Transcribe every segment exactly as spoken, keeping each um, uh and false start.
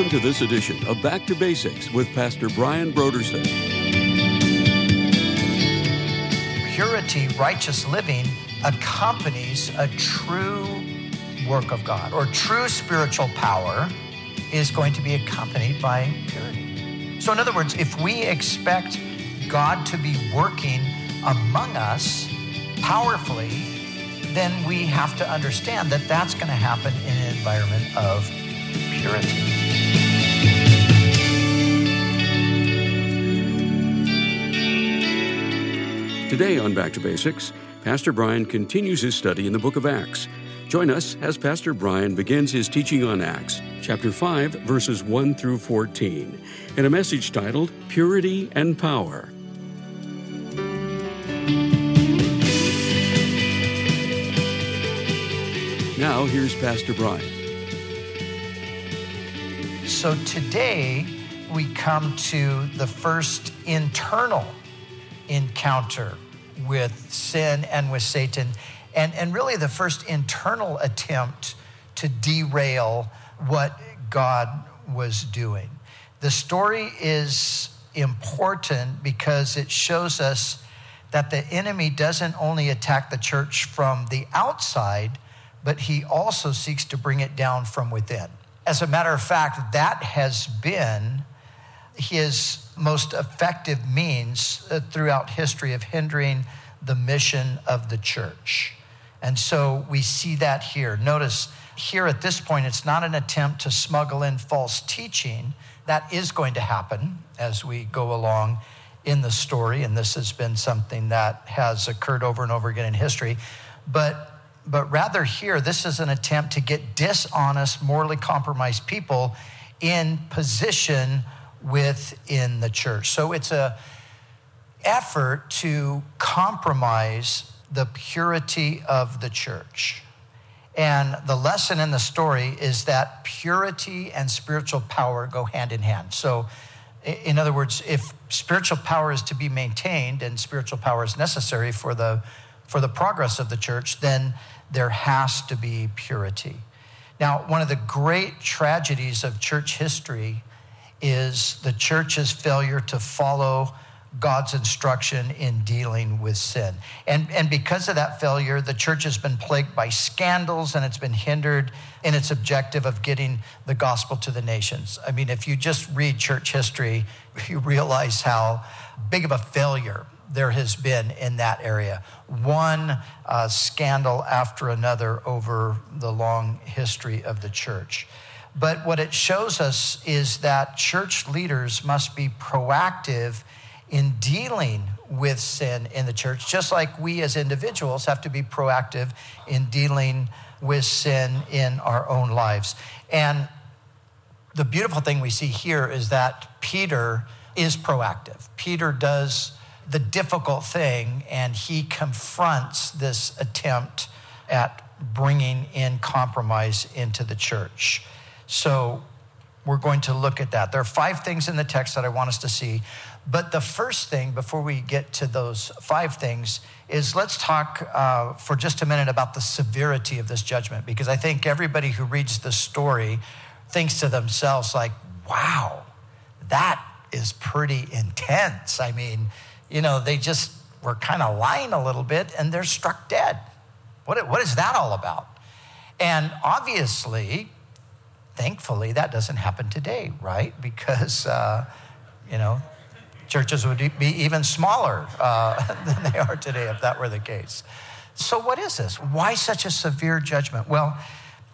Welcome to this edition of Back to Basics with Pastor Brian Brodersen. Purity, righteous living accompanies a true work of God, or true spiritual power is going to be accompanied by purity. So in other words, if we expect God to be working among us powerfully, then we have to understand that that's going to happen in an environment of purity. Today on Back to Basics, Pastor Brian continues his study in the book of Acts. Join us as Pastor Brian begins his teaching on Acts, chapter five, verses one through fourteen, in a message titled, Purity and Power. Now, here's Pastor Brian. So today, we come to the first internal encounter with sin and with Satan, and, and really the first internal attempt to derail what God was doing. The story is important because it shows us that the enemy doesn't only attack the church from the outside, but he also seeks to bring it down from within. As a matter of fact, that has been his most effective means throughout history of hindering the mission of the church. And so we see that here. Notice here at this point, it's not an attempt to smuggle in false teaching. That is going to happen as we go along in the story. And this has been something that has occurred over and over again in history. But But rather here, this is an attempt to get dishonest, morally compromised people in position within the church. So it's an effort to compromise the purity of the church. And the lesson in the story is that purity and spiritual power go hand in hand. So in other words, if spiritual power is to be maintained and spiritual power is necessary for the for the progress of the church, then there has to be purity. Now, one of the great tragedies of church history is the church's failure to follow God's instruction in dealing with sin. And, and because of that failure, the church has been plagued by scandals, and it's been hindered in its objective of getting the gospel to the nations. I mean, if you just read church history, you realize how big of a failure there has been in that area. One uh, scandal after another over the long history of the church. But what it shows us is that church leaders must be proactive in dealing with sin in the church, just like we as individuals have to be proactive in dealing with sin in our own lives. And the beautiful thing we see here is that Peter is proactive. Peter does the difficult thing, and he confronts this attempt at bringing in compromise into the church. So we're going to look at that. There are five things in the text that I want us to see, but the first thing, before we get to those five things, is let's talk uh, for just a minute about the severity of this judgment, because I think everybody who reads this story thinks to themselves, like, wow, that is pretty intense. I mean, you know, they just were kind of lying a little bit and they're struck dead. What, what is that all about? And obviously, thankfully, that doesn't happen today, right? Because, uh, you know, churches would be even smaller uh, than they are today if that were the case. So what is this? Why such a severe judgment? Well,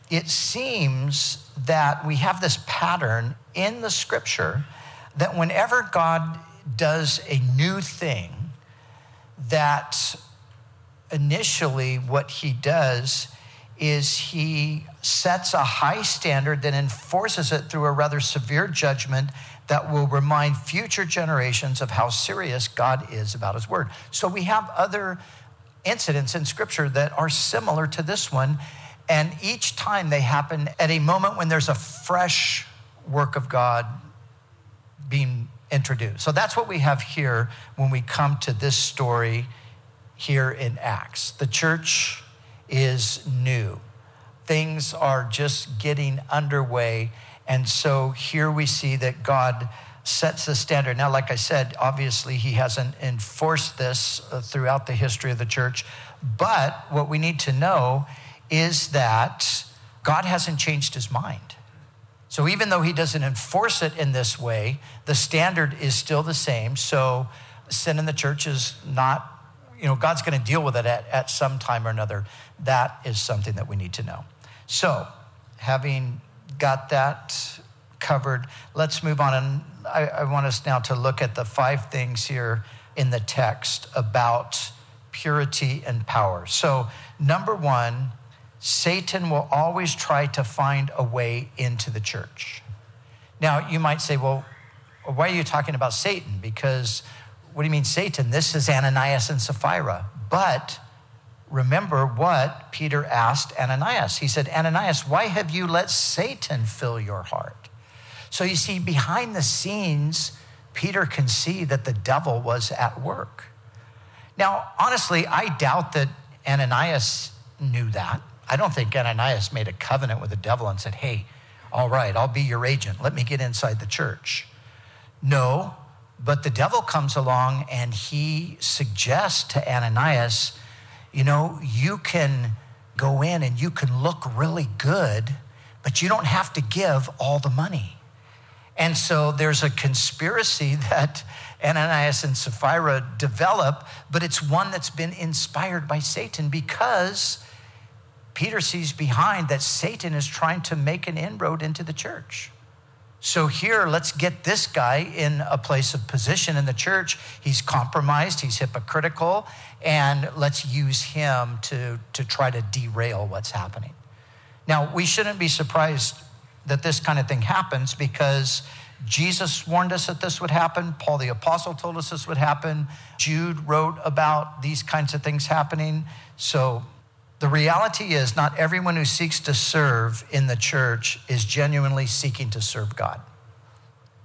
it seems that we have this pattern in the scripture that whenever God does a new thing, that initially what he does is he sets a high standard, then enforces it through a rather severe judgment that will remind future generations of how serious God is about his word. So we have other incidents in scripture that are similar to this one, and each time they happen at a moment when there's a fresh work of God being introduced. So that's what we have here when we come to this story here in Acts. The church is new. Things are just getting underway, And so here we see that God sets the standard. Now, like I said, obviously he hasn't enforced this uh, throughout the history of the church. But what we need to know is that God hasn't changed his mind. So even though he doesn't enforce it in this way, the standard is still the same. So sin in the church is not, you know, God's going to deal with it at, at some time or another. That is something that we need to know. So having got that covered, let's move on. And I, I want us now to look at the five things here in the text about purity and power. So number one, Satan will always try to find a way into the church. Now, you might say, well, why are you talking about Satan? Because what do you mean Satan? This is Ananias and Sapphira. But remember what Peter asked Ananias. He said, Ananias, why have you let Satan fill your heart? So you see, behind the scenes, Peter can see that the devil was at work. Now, honestly, I doubt that Ananias knew that. I don't think Ananias made a covenant with the devil and said, hey, all right, I'll be your agent. Let me get inside the church. No, but the devil comes along and he suggests to Ananias, you know, you can go in and you can look really good, but you don't have to give all the money. And so there's a conspiracy that Ananias and Sapphira develop, but it's one that's been inspired by Satan, because Peter sees behind that Satan is trying to make an inroad into the church. So here, let's get this guy in a place of position in the church. He's compromised, he's hypocritical, and let's use him to, to try to derail what's happening. Now, we shouldn't be surprised that this kind of thing happens, because Jesus warned us that this would happen. Paul the Apostle told us this would happen. Jude wrote about these kinds of things happening. So the reality is, not everyone who seeks to serve in the church is genuinely seeking to serve God.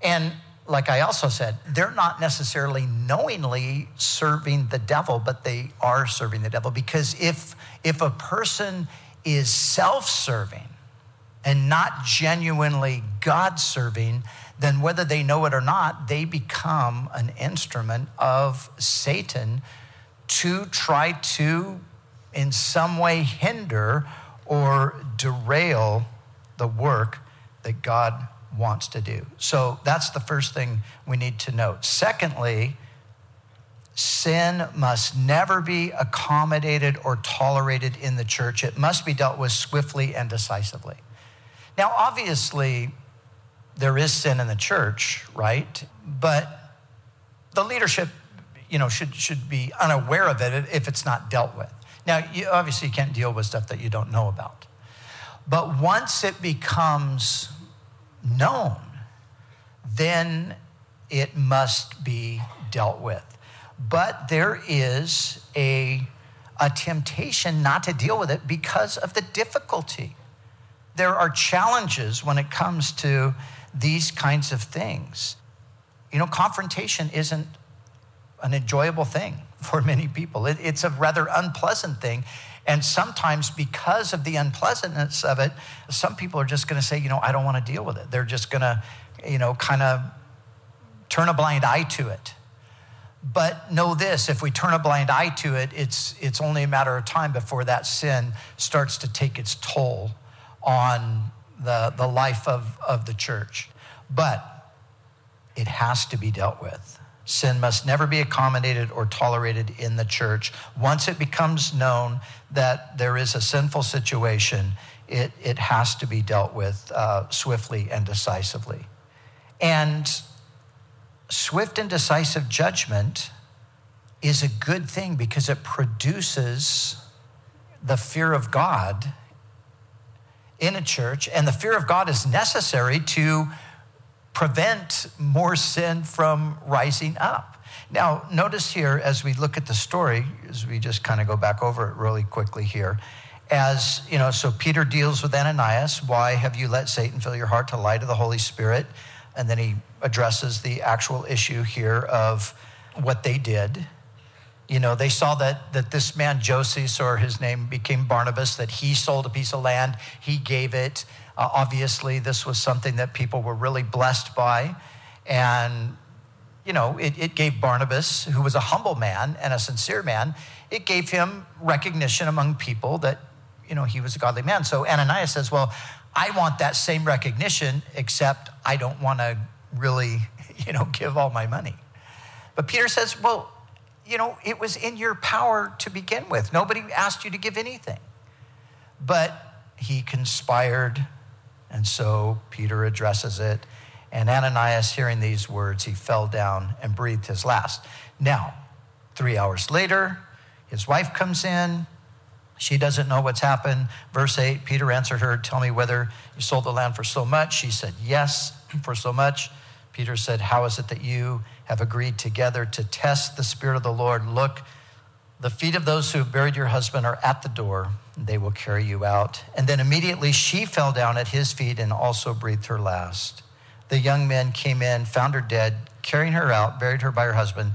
And like I also said, they're not necessarily knowingly serving the devil, but they are serving the devil. Because if, if a person is self-serving and not genuinely God-serving, then whether they know it or not, they become an instrument of Satan to try to in some way hinder or derail the work that God wants to do. So that's the first thing we need to note. Secondly, sin must never be accommodated or tolerated in the church. It must be dealt with swiftly and decisively. Now, obviously, there is sin in the church, right? But the leadership, you know, should, should be unaware of it if it's not dealt with. Now, you obviously can't deal with stuff that you don't know about. But once it becomes known, then it must be dealt with. But there is a, a temptation not to deal with it because of the difficulty. There are challenges when it comes to these kinds of things. You know, confrontation isn't an enjoyable thing for many people. It, it's a rather unpleasant thing. And sometimes because of the unpleasantness of it, some people are just gonna say, you know, I don't wanna deal with it. They're just gonna, you know, kind of turn a blind eye to it. But know this, if we turn a blind eye to it, it's it's only a matter of time before that sin starts to take its toll on the, the life of, of the church. But it has to be dealt with. Sin must never be accommodated or tolerated in the church. Once it becomes known that there is a sinful situation, it, it has to be dealt with uh, swiftly and decisively. And swift and decisive judgment is a good thing because it produces the fear of God in a church, and the fear of God is necessary to prevent more sin from rising up. Now, notice here, as we look at the story, as we just kind of go back over it really quickly here, as, you know, so Peter deals with Ananias. Why have you let Satan fill your heart to lie to the Holy Spirit? And then he addresses the actual issue here of what they did. You know, they saw that that this man, Joseph, or his name became Barnabas, that he sold a piece of land, he gave it. Uh, obviously, this was something that people were really blessed by. And, you know, it, it gave Barnabas, who was a humble man and a sincere man, it gave him recognition among people that, you know, he was a godly man. So Ananias says, well, I want that same recognition, except I don't want to really, you know, give all my money. But Peter says, well, you know, it was in your power to begin with. Nobody asked you to give anything. But he conspired, and so Peter addresses it. And Ananias, hearing these words, he fell down and breathed his last. Now, three hours later, his wife comes in. She doesn't know what's happened. Verse eight, Peter answered her, tell me whether you sold the land for so much. She said, yes, for so much. Peter said, how is it that you have agreed together to test the Spirit of the Lord? Look, the feet of those who have buried your husband are at the door. They will carry you out. And then immediately she fell down at his feet and also breathed her last. The young men came in, found her dead, carrying her out, buried her by her husband.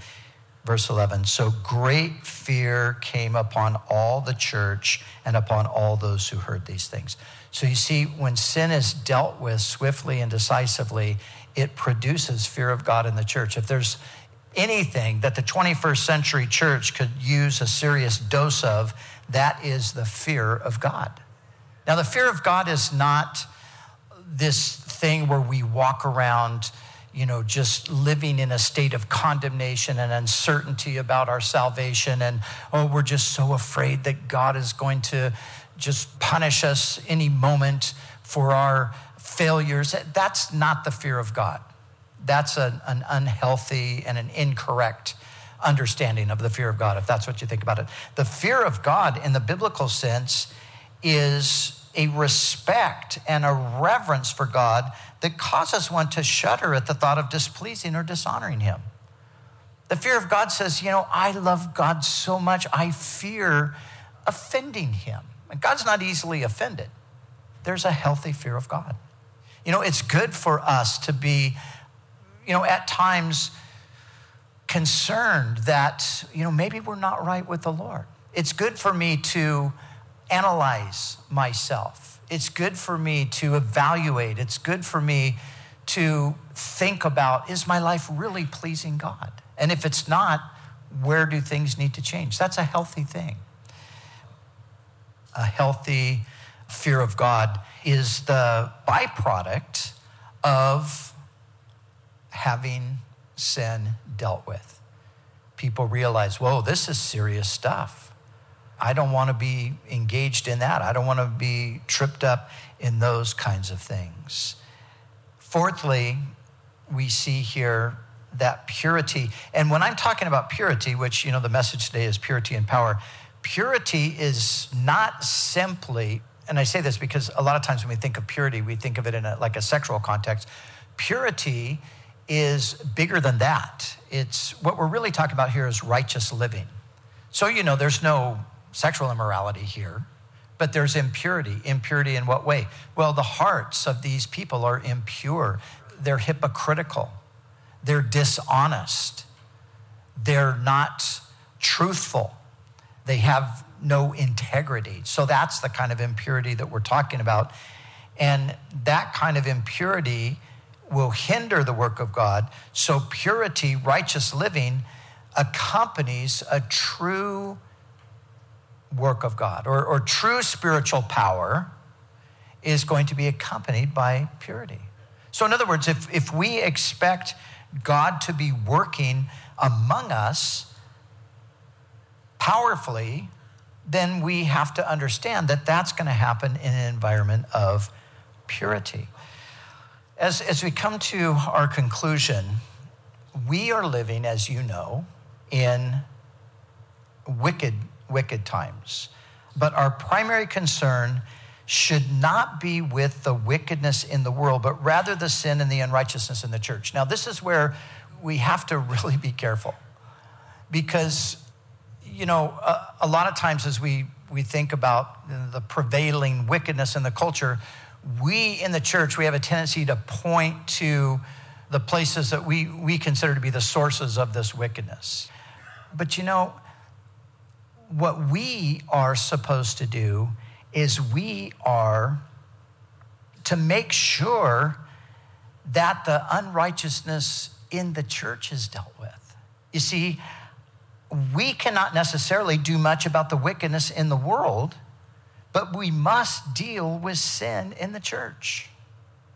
Verse eleven, so great fear came upon all the church and upon all those who heard these things. So you see, when sin is dealt with swiftly and decisively, it produces fear of God in the church. If there's anything that the twenty-first century church could use a serious dose of, that is the fear of God. Now, the fear of God is not this thing where we walk around, you know, just living in a state of condemnation and uncertainty about our salvation. And, oh, we're just so afraid that God is going to just punish us any moment for our failures. That's not the fear of God. That's an, an unhealthy and an incorrect understanding of the fear of God, if that's what you think about it. The fear of God in the biblical sense is a respect and a reverence for God that causes one to shudder at the thought of displeasing or dishonoring him. The fear of God says, you know, I love God so much, I fear offending him. And God's not easily offended. There's a healthy fear of God. You know, it's good for us to be, you know, at times concerned that, you know, maybe we're not right with the Lord. It's good for me to analyze myself. It's good for me to evaluate. It's good for me to think about, is my life really pleasing God? And if it's not, where do things need to change? That's a healthy thing. A healthy fear of God is the byproduct of having sin dealt with. People realize, whoa, this is serious stuff. I don't want to be engaged in that. I don't want to be tripped up in those kinds of things. Fourthly, we see here that purity, and when I'm talking about purity, which, you know, the message today is purity and power, purity is not simply, and I say this because a lot of times when we think of purity, we think of it in a, like a sexual context. Purity is bigger than that. It's what we're really talking about here is righteous living. So, you know, there's no sexual immorality here, but there's impurity. Impurity in what way? Well, the hearts of these people are impure. They're hypocritical. They're dishonest. They're not truthful. They have no integrity. So that's the kind of impurity that we're talking about. And that kind of impurity will hinder the work of God. So purity, righteous living, accompanies a true work of God, or, or true spiritual power is going to be accompanied by purity. So in other words, if, if we expect God to be working among us powerfully, then we have to understand that that's going to happen in an environment of purity. As, as we come to our conclusion, we are living, as you know, in wicked wicked times. But our primary concern should not be with the wickedness in the world, but rather the sin and the unrighteousness in the church. Now, this is where we have to really be careful because, you know, a, a lot of times as we, we think about the prevailing wickedness in the culture, we in the church, we have a tendency to point to the places that we, we consider to be the sources of this wickedness. But, you know, what we are supposed to do is we are to make sure that the unrighteousness in the church is dealt with. You see, we cannot necessarily do much about the wickedness in the world, but we must deal with sin in the church.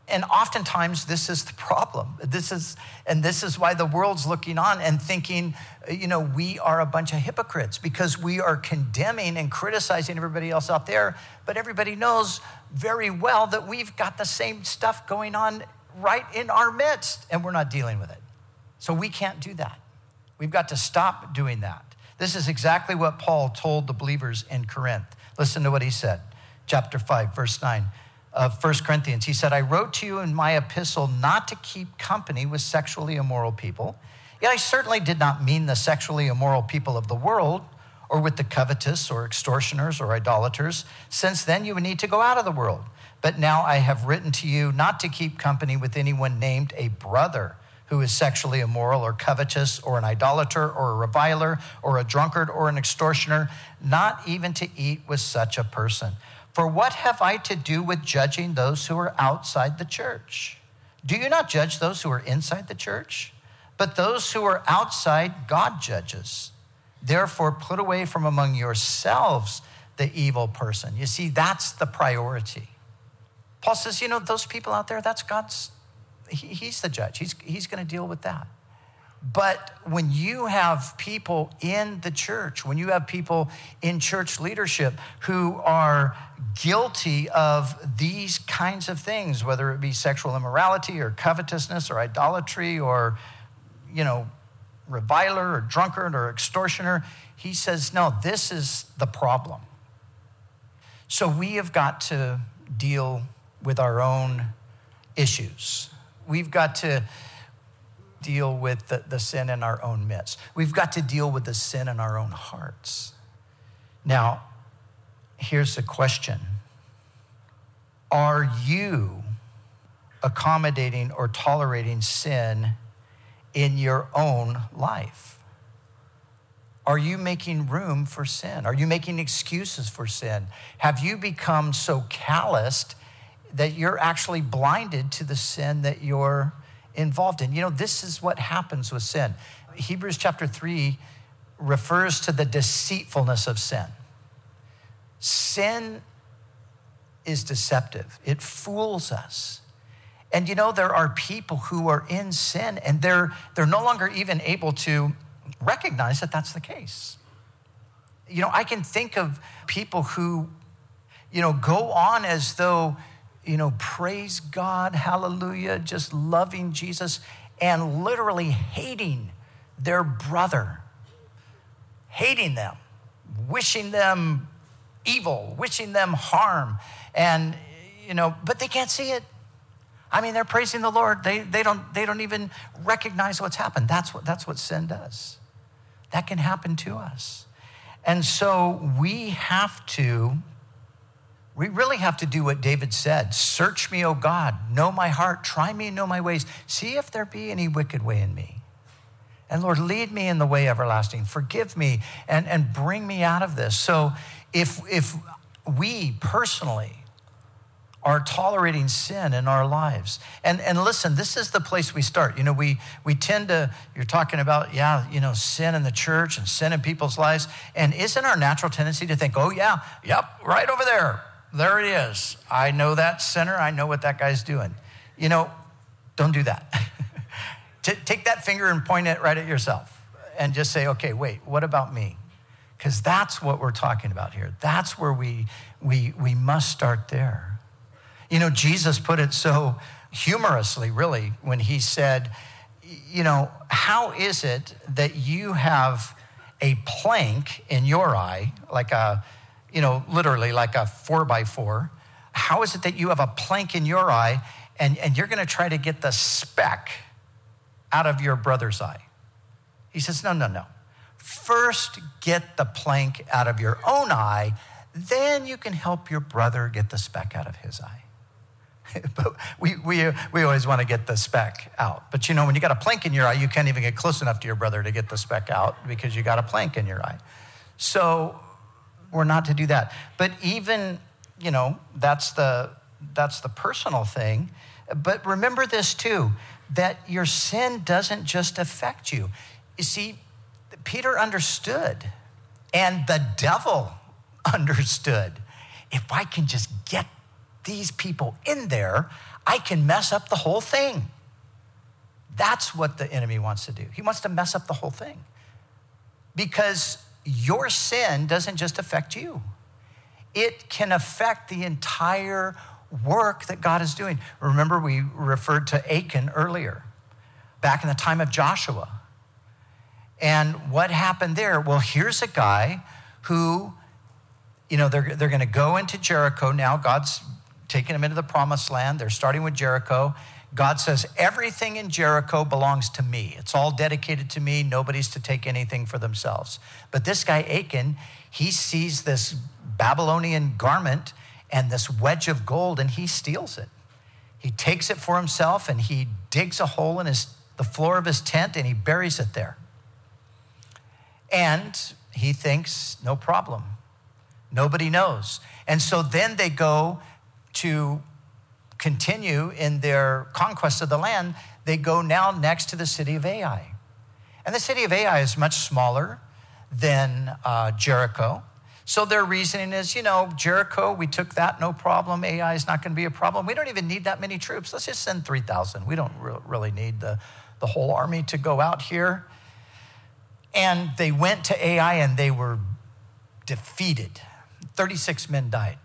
And oftentimes this is the problem. This is, and this is why the world's looking on and thinking, you know, we are a bunch of hypocrites because we are condemning and criticizing everybody else out there. But everybody knows very well that we've got the same stuff going on right in our midst and we're not dealing with it. So we can't do that. We've got to stop doing that. This is exactly what Paul told the believers in Corinth. Listen to what he said, chapter five, verse nine. Of First Corinthians, he said, I wrote to you in my epistle not to keep company with sexually immoral people. Yet I certainly did not mean the sexually immoral people of the world or with the covetous or extortioners or idolaters. Since then you would need to go out of the world. But now I have written to you not to keep company with anyone named a brother who is sexually immoral or covetous or an idolater or a reviler or a drunkard or an extortioner, not even to eat with such a person. For what have I to do with judging those who are outside the church? Do you not judge those who are inside the church? But those who are outside, God judges. Therefore, put away from among yourselves the evil person. You see, that's the priority. Paul says, you know, those people out there, that's God's, he, he's the judge. He's, he's going to deal with that. But when you have people in the church, when you have people in church leadership who are guilty of these kinds of things, whether it be sexual immorality or covetousness or idolatry or, you know, reviler or drunkard or extortioner, he says, no, this is the problem. So we have got to deal with our own issues. We've got to deal with the, the sin in our own midst. We've got to deal with the sin in our own hearts. Now, here's the question. Are you accommodating or tolerating sin in your own life? Are you making room for sin? Are you making excuses for sin? Have you become so calloused that you're actually blinded to the sin that you're involved in? You know, this is what happens with sin. Hebrews chapter three refers to the deceitfulness of sin. Sin is deceptive. It fools us. And you know, there are people who are in sin and they're they're no longer even able to recognize that that's the case. You know, I can think of people who, you know, go on as though, you know, praise God, hallelujah, just loving Jesus and literally hating their brother, hating them, wishing them evil, wishing them harm. And, you know, but they can't see it. I mean, they're praising the Lord. They they don't they don't even recognize what's happened. That's what that's what sin does. That can happen to us. And so we have to We really have to do what David said. Search me, O God, know my heart, try me, know my ways. See if there be any wicked way in me. And Lord, lead me in the way everlasting. Forgive me and, and bring me out of this. So if, if we personally are tolerating sin in our lives, and, and listen, this is the place we start. You know, we, we tend to, you're talking about, yeah, you know, sin in the church and sin in people's lives. And isn't our natural tendency to think, oh yeah, yep, right over there. There it is. I know that sinner. I know what that guy's doing. You know, don't do that. T- take that finger and point it right at yourself and just say, okay, wait, what about me? Because that's what we're talking about here. That's where we, we, we must start there. You know, Jesus put it so humorously, really, when he said, you know, how is it that you have a plank in your eye, like a, you know, literally like a four by four. How is it that you have a plank in your eye and, and you're going to try to get the speck out of your brother's eye? He says, no, no, no. First get the plank out of your own eye, then you can help your brother get the speck out of his eye. But we, we, we always want to get the speck out. But you know, when you got a plank in your eye, you can't even get close enough to your brother to get the speck out because you got a plank in your eye. So we're not to do that. But even, you know, that's the that's the personal thing. But remember this too, that your sin doesn't just affect you. You see, Peter understood, and the devil understood. If I can just get these people in there, I can mess up the whole thing. That's what the enemy wants to do. He wants to mess up the whole thing, because your sin doesn't just affect you. It can affect the entire work that God is doing. Remember, we referred to Achan earlier, back in the time of Joshua. And what happened there? Well, here's a guy who, you know, they're, they're going to go into Jericho now. God's taking them into the promised land. They're starting with Jericho. God says, everything in Jericho belongs to me. It's all dedicated to me. Nobody's to take anything for themselves. But this guy, Achan, he sees this Babylonian garment and this wedge of gold, and he steals it. He takes it for himself, and he digs a hole in his, the floor of his tent, and he buries it there. And he thinks, no problem. Nobody knows. And so then they go to continue in their conquest of the land. They go now next to the city of Ai. And the city of Ai is much smaller than uh, Jericho. So their reasoning is, you know, Jericho, we took that, no problem. Ai is not going to be a problem. We don't even need that many troops. Let's just send three thousand. We don't re- really need the, the whole army to go out here. And they went to Ai, and they were defeated. thirty-six men died.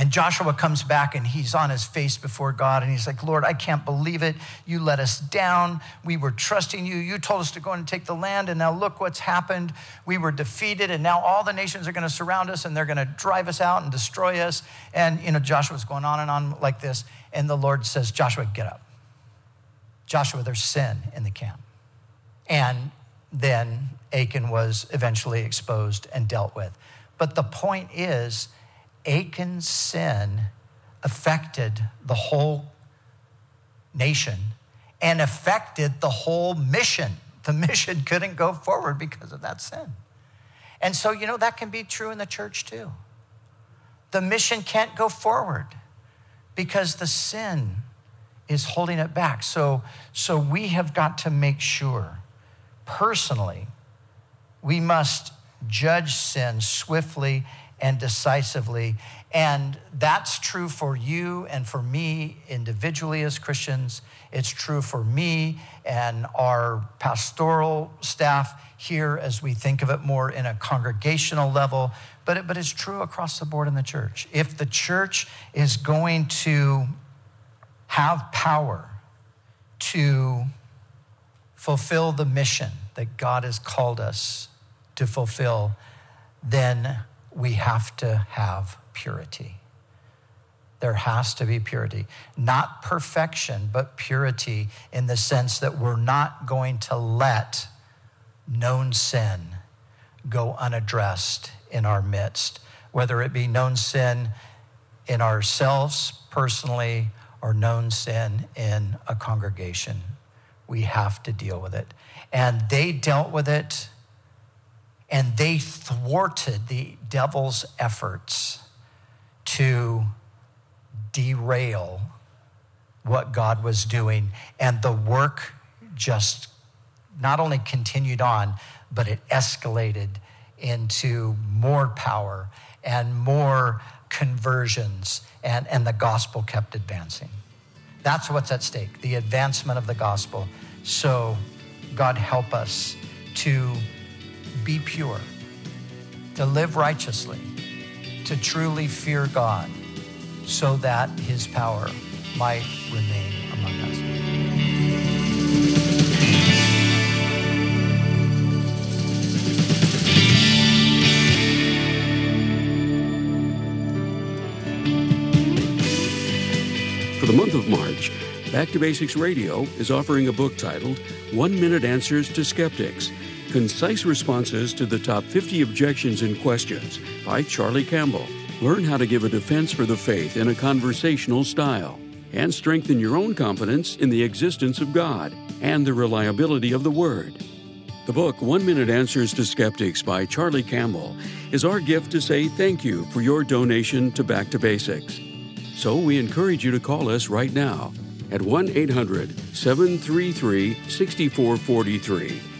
And Joshua comes back, and he's on his face before God, and he's like, Lord, I can't believe it. You let us down. We were trusting you. You told us to go and take the land, and now look what's happened. We were defeated, and now all the nations are going to surround us, and they're going to drive us out and destroy us. And, you know, Joshua's going on and on like this, and the Lord says, Joshua, get up. Joshua, there's sin in the camp. And then Achan was eventually exposed and dealt with. But the point is, Achan's sin affected the whole nation and affected the whole mission. The mission couldn't go forward because of that sin. And so, you know, that can be true in the church too. The mission can't go forward because the sin is holding it back. So, so we have got to make sure, personally, we must judge sin swiftly and decisively. And that's true for you and for me individually as Christians. It's true for me and our pastoral staff here as we think of it more in a congregational level, but it, but it's true across the board in the church. If the church is going to have power to fulfill the mission that God has called us to fulfill, then we have to have purity. There has to be purity. Not perfection, but purity, in the sense that we're not going to let known sin go unaddressed in our midst, whether it be known sin in ourselves personally or known sin in a congregation. We have to deal with it. And they dealt with it, and they thwarted the devil's efforts to derail what God was doing. And the work just not only continued on, but it escalated into more power and more conversions, and, and the gospel kept advancing. That's what's at stake, the advancement of the gospel. So God help us to be pure, to live righteously, to truly fear God, so that his power might remain among us. For the month of March, Back to Basics Radio is offering a book titled One Minute Answers to Skeptics, Concise Responses to the Top fifty Objections and Questions by Charlie Campbell. Learn how to give a defense for the faith in a conversational style, and strengthen your own confidence in the existence of God and the reliability of the Word. The book, One Minute Answers to Skeptics by Charlie Campbell, is our gift to say thank you for your donation to Back to Basics. So we encourage you to call us right now at one eight hundred, seven three three, six four four three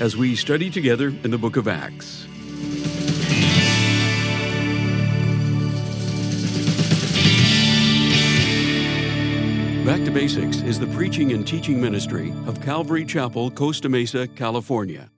as we study together in the book of Acts. Back to Basics is the preaching and teaching ministry of Calvary Chapel, Costa Mesa, California.